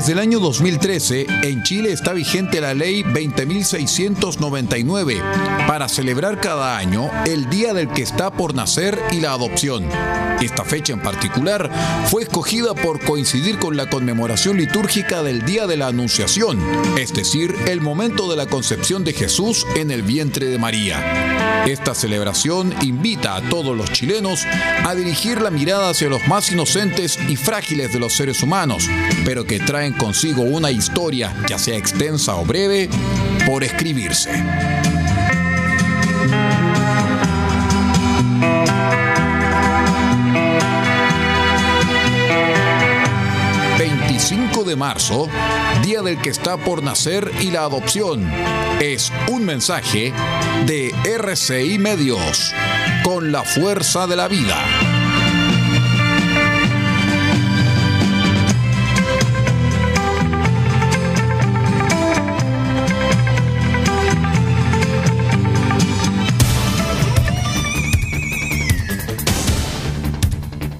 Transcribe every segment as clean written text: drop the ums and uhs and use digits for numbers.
Desde el año 2013, en Chile está vigente la Ley 20.699 para celebrar cada año el día del que está por nacer y la adopción. Esta fecha en particular fue escogida por coincidir con la conmemoración litúrgica del Día de la Anunciación, es decir, el momento de la concepción de Jesús en el vientre de María. Esta celebración invita a todos los chilenos a dirigir la mirada hacia los más inocentes y frágiles de los seres humanos, pero que traen consigo una historia, ya sea extensa o breve, por escribirse. De marzo, día del que está por nacer y la adopción, es un mensaje de RCI Medios, con la fuerza de la vida.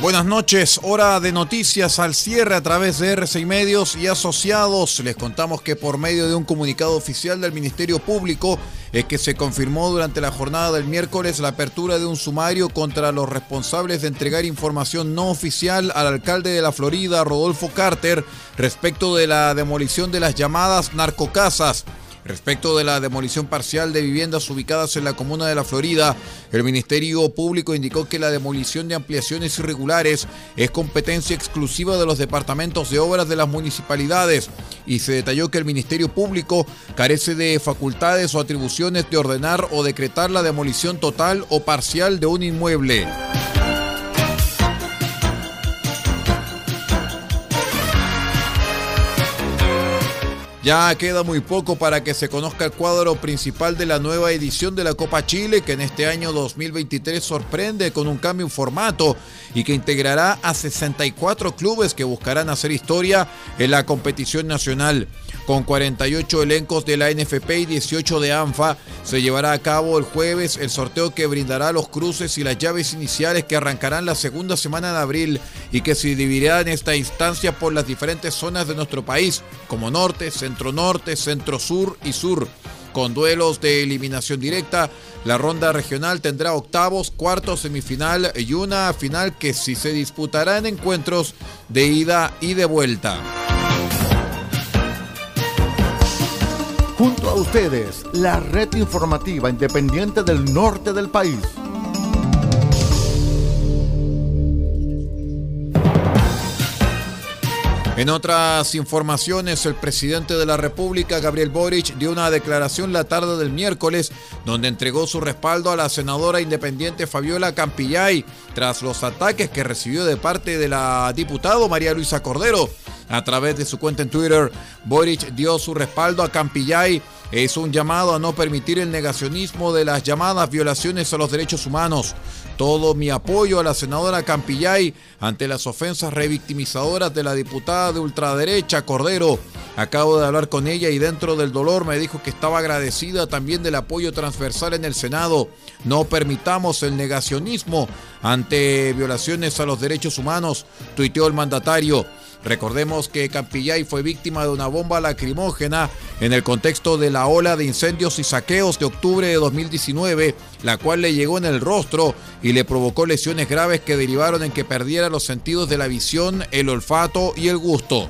Buenas noches, hora de noticias al cierre a través de RCI Medios y asociados. Les contamos que por medio de un comunicado oficial del Ministerio Público es que se confirmó durante la jornada del miércoles la apertura de un sumario contra los responsables de entregar información no oficial al alcalde de la Florida, Rodolfo Carter, respecto de la demolición de las llamadas narcocasas. Respecto de la demolición parcial de viviendas ubicadas en la comuna de La Florida, el Ministerio Público indicó que la demolición de ampliaciones irregulares es competencia exclusiva de los departamentos de obras de las municipalidades y se detalló que el Ministerio Público carece de facultades o atribuciones de ordenar o decretar la demolición total o parcial de un inmueble. Ya queda muy poco para que se conozca el cuadro principal de la nueva edición de la Copa Chile, que en este año 2023 sorprende con un cambio en formato y que integrará a 64 clubes que buscarán hacer historia en la competición nacional. Con 48 elencos de la ANFP y 18 de ANFA, se llevará a cabo el jueves el sorteo que brindará los cruces y las llaves iniciales que arrancarán la segunda semana de abril y que se dividirá en esta instancia por las diferentes zonas de nuestro país, como norte, centro-norte, centro-sur y sur. Con duelos de eliminación directa, la ronda regional tendrá octavos, cuartos, semifinal y una final que sí se disputará en encuentros de ida y de vuelta. Junto a ustedes, la red informativa independiente del norte del país. En otras informaciones, el presidente de la República, Gabriel Boric, dio una declaración la tarde del miércoles, donde entregó su respaldo a la senadora independiente Fabiola Campillay, tras los ataques que recibió de parte de la diputada María Luisa Cordero. A través de su cuenta en Twitter, Boric dio su respaldo a Campillay, hizo un llamado a no permitir el negacionismo de las llamadas violaciones a los derechos humanos. Todo mi apoyo a la senadora Campillay ante las ofensas revictimizadoras de la diputada de ultraderecha Cordero. Acabo de hablar con ella y dentro del dolor me dijo que estaba agradecida también del apoyo transversal en el Senado. No permitamos el negacionismo ante violaciones a los derechos humanos, tuiteó el mandatario. Recordemos que Campillay fue víctima de una bomba lacrimógena en el contexto de la ola de incendios y saqueos de octubre de 2019, la cual le llegó en el rostro y le provocó lesiones graves que derivaron en que perdiera los sentidos de la visión, el olfato y el gusto.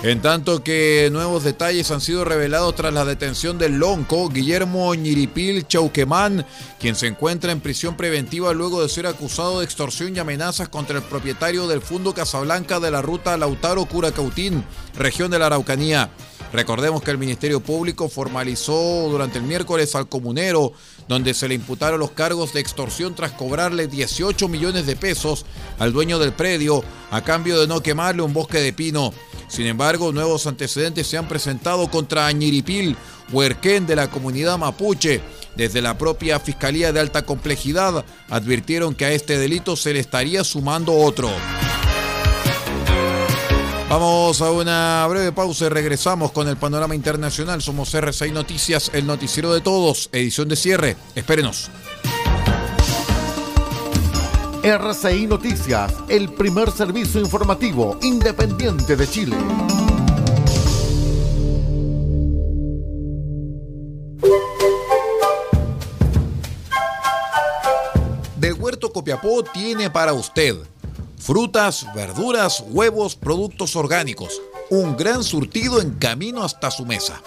En tanto que nuevos detalles han sido revelados tras la detención del lonco Guillermo Ñiripil Chauquemán, quien se encuentra en prisión preventiva luego de ser acusado de extorsión y amenazas contra el propietario del Fundo Casablanca de la Ruta Lautaro-Curacautín, región de la Araucanía. Recordemos que el Ministerio Público formalizó durante el miércoles al comunero donde se le imputaron los cargos de extorsión tras cobrarle 18 millones de pesos al dueño del predio a cambio de no quemarle un bosque de pino. Sin embargo, nuevos antecedentes se han presentado contra Ñiripil, huerquén de la comunidad mapuche. Desde la propia Fiscalía de Alta Complejidad advirtieron que a este delito se le estaría sumando otro. Vamos a una breve pausa y regresamos con el panorama internacional. Somos RCI Noticias, el noticiero de todos, edición de cierre. Espérenos. RCI Noticias, el primer servicio informativo independiente de Chile. Del huerto Copiapó tiene para usted frutas, verduras, huevos, productos orgánicos. Un gran surtido en camino hasta su mesa.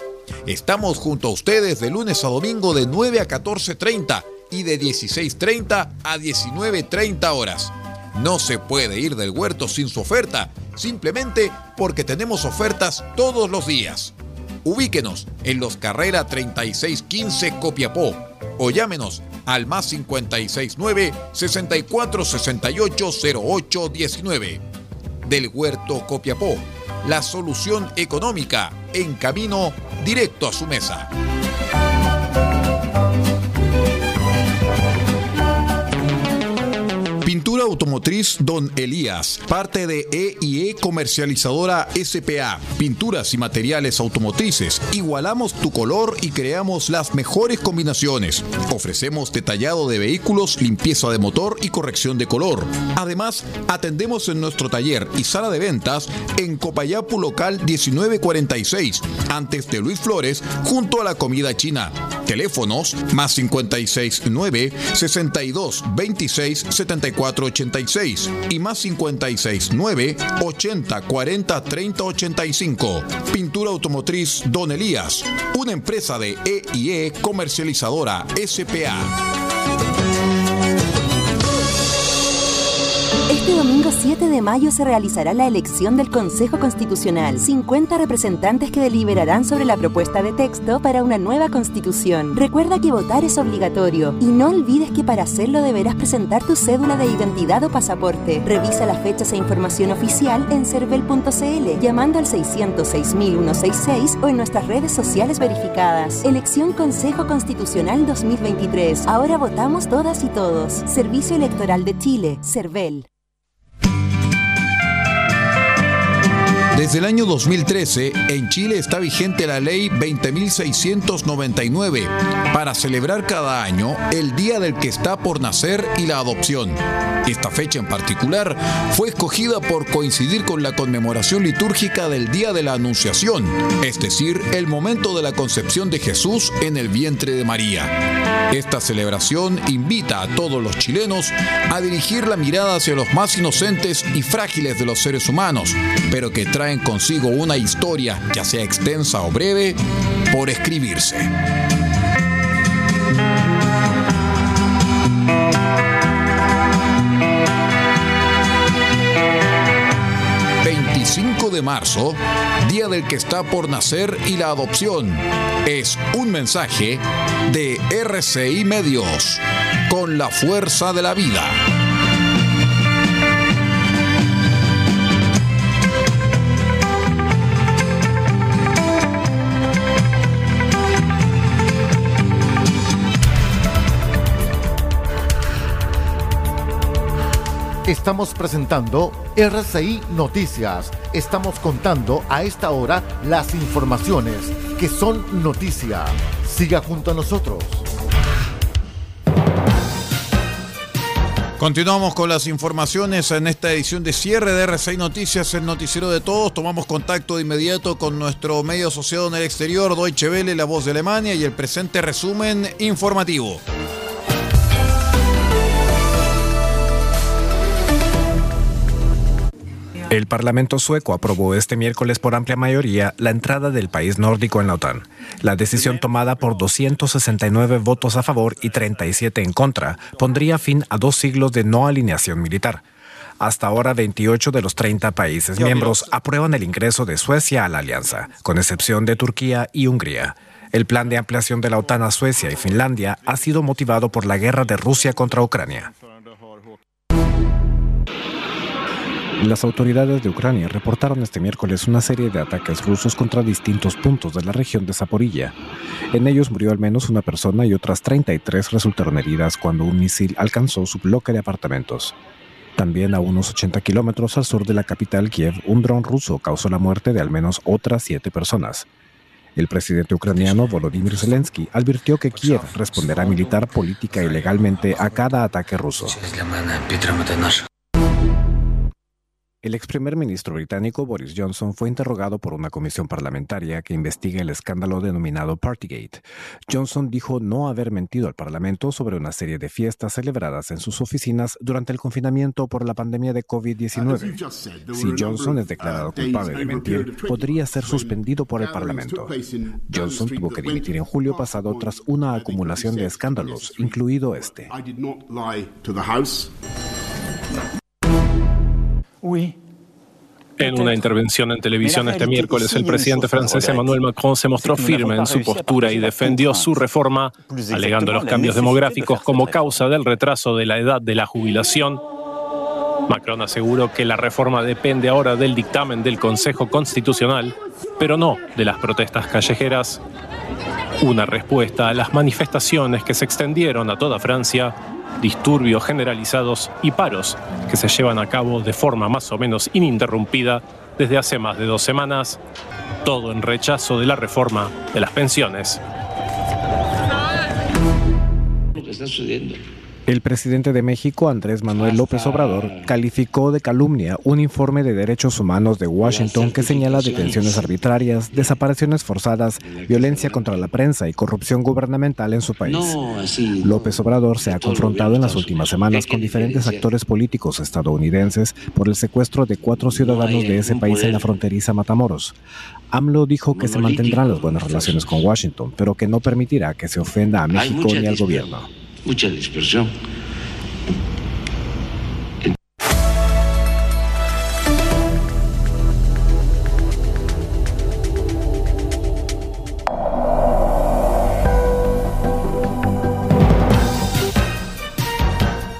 Estamos junto a ustedes de lunes a domingo de 9 a 14:30 y de 16:30 a 19:30 horas. No se puede ir del huerto sin su oferta, simplemente porque tenemos ofertas todos los días. Ubíquenos en Los Carrera 3615 Copiapó o llámenos al más 569-6468-0819. Del huerto Copiapó, la solución económica en camino directo a su mesa. Pintura automotriz Don Elías, parte de EIE comercializadora SPA. Pinturas y materiales automotrices. Igualamos tu color y creamos las mejores combinaciones. Ofrecemos detallado de vehículos, limpieza de motor y corrección de color. Además, atendemos en nuestro taller y sala de ventas en Copayapu local 1946, antes de Luis Flores, junto a la comida china. Teléfonos más 569-6226-7486 y más 569-8040-3085. Pintura automotriz Don Elías, una empresa de EIE comercializadora SPA. Este domingo 7 de mayo se realizará la elección del Consejo Constitucional, 50 representantes que deliberarán sobre la propuesta de texto para una nueva Constitución. Recuerda que votar es obligatorio y no olvides que para hacerlo deberás presentar tu cédula de identidad o pasaporte. Revisa las fechas e información oficial en servel.cl, llamando al 606.166 o en nuestras redes sociales verificadas. Elección Consejo Constitucional 2023. Ahora votamos todas y todos. Servicio Electoral de Chile, SERVEL. Desde el año 2013, en Chile está vigente la Ley 20.699 para celebrar cada año el día del que está por nacer y la adopción. Esta fecha en particular fue escogida por coincidir con la conmemoración litúrgica del Día de la Anunciación, es decir, el momento de la concepción de Jesús en el vientre de María. Esta celebración invita a todos los chilenos a dirigir la mirada hacia los más inocentes y frágiles de los seres humanos, pero que traen consigo una historia, ya sea extensa o breve, por escribirse. De marzo, día del que está por nacer y la adopción, es un mensaje de RCI Medios, con la fuerza de la vida. Estamos presentando RCI Noticias. Estamos contando a esta hora las informaciones que son noticia. Siga junto a nosotros. Continuamos con las informaciones en esta edición de cierre de RCI Noticias, el noticiero de todos. Tomamos contacto de inmediato con nuestro medio asociado en el exterior, Deutsche Welle, La Voz de Alemania, y el presente resumen informativo. El Parlamento sueco aprobó este miércoles por amplia mayoría la entrada del país nórdico en la OTAN. La decisión tomada por 269 votos a favor y 37 en contra pondría fin a 2 siglos de no alineación militar. Hasta ahora, 28 de los 30 países miembros aprueban el ingreso de Suecia a la alianza, con excepción de Turquía y Hungría. El plan de ampliación de la OTAN a Suecia y Finlandia ha sido motivado por la guerra de Rusia contra Ucrania. Las autoridades de Ucrania reportaron este miércoles una serie de ataques rusos contra distintos puntos de la región de Zaporiyia. En ellos murió al menos una persona y otras 33 resultaron heridas cuando un misil alcanzó su bloque de apartamentos. También a unos 80 kilómetros al sur de la capital Kiev, un dron ruso causó la muerte de al menos otras 7 personas. El presidente ucraniano Volodymyr Zelensky advirtió que Kiev responderá militar, política y legalmente a cada ataque ruso. El ex primer ministro británico Boris Johnson fue interrogado por una comisión parlamentaria que investiga el escándalo denominado Partygate. Johnson dijo no haber mentido al Parlamento sobre una serie de fiestas celebradas en sus oficinas durante el confinamiento por la pandemia de COVID-19. Si Johnson es declarado culpable de mentir, podría ser suspendido por el Parlamento. Johnson tuvo que dimitir en julio pasado tras una acumulación de escándalos, incluido este. En una intervención en televisión este miércoles, el presidente francés Emmanuel Macron se mostró firme en su postura y defendió su reforma, alegando los cambios demográficos como causa del retraso de la edad de la jubilación. Macron aseguró que la reforma depende ahora del dictamen del Consejo Constitucional, pero no de las protestas callejeras. Una respuesta a las manifestaciones que se extendieron a toda Francia, disturbios generalizados y paros que se llevan a cabo de forma más o menos ininterrumpida desde hace más de 2 semanas, todo en rechazo de la reforma de las pensiones. Lo que está sucediendo. El presidente de México, Andrés Manuel López Obrador, calificó de calumnia un informe de derechos humanos de Washington que señala detenciones arbitrarias, desapariciones forzadas, violencia contra la prensa y corrupción gubernamental en su país. López Obrador se ha confrontado en las últimas semanas con diferentes actores políticos estadounidenses por el secuestro de 4 ciudadanos de ese país en la fronteriza Matamoros. AMLO dijo que se mantendrán las buenas relaciones con Washington, pero que no permitirá que se ofenda a México ni al gobierno. Mucha dispersión.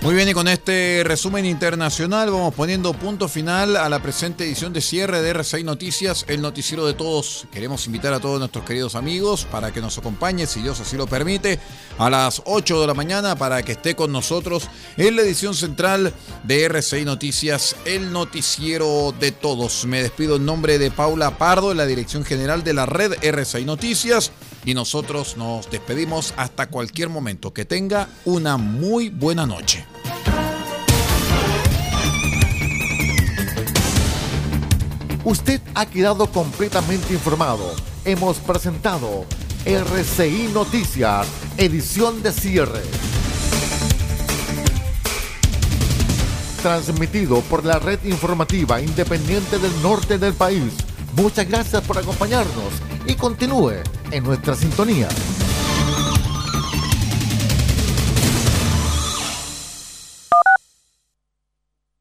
Muy bien, y con este resumen internacional vamos poniendo punto final a la presente edición de cierre de RCI Noticias, el noticiero de todos. Queremos invitar a todos nuestros queridos amigos para que nos acompañen, si Dios así lo permite, a las 8 de la mañana para que esté con nosotros en la edición central de RCI Noticias, el noticiero de todos. Me despido en nombre de Paula Pardo, en la dirección general de la red RCI Noticias, y nosotros nos despedimos hasta cualquier momento. Que tenga una muy buena noche. Usted ha quedado completamente informado. Hemos presentado RCI Noticias, edición de cierre. Transmitido por la red informativa independiente del norte del país. Muchas gracias por acompañarnos y continúe en nuestra sintonía.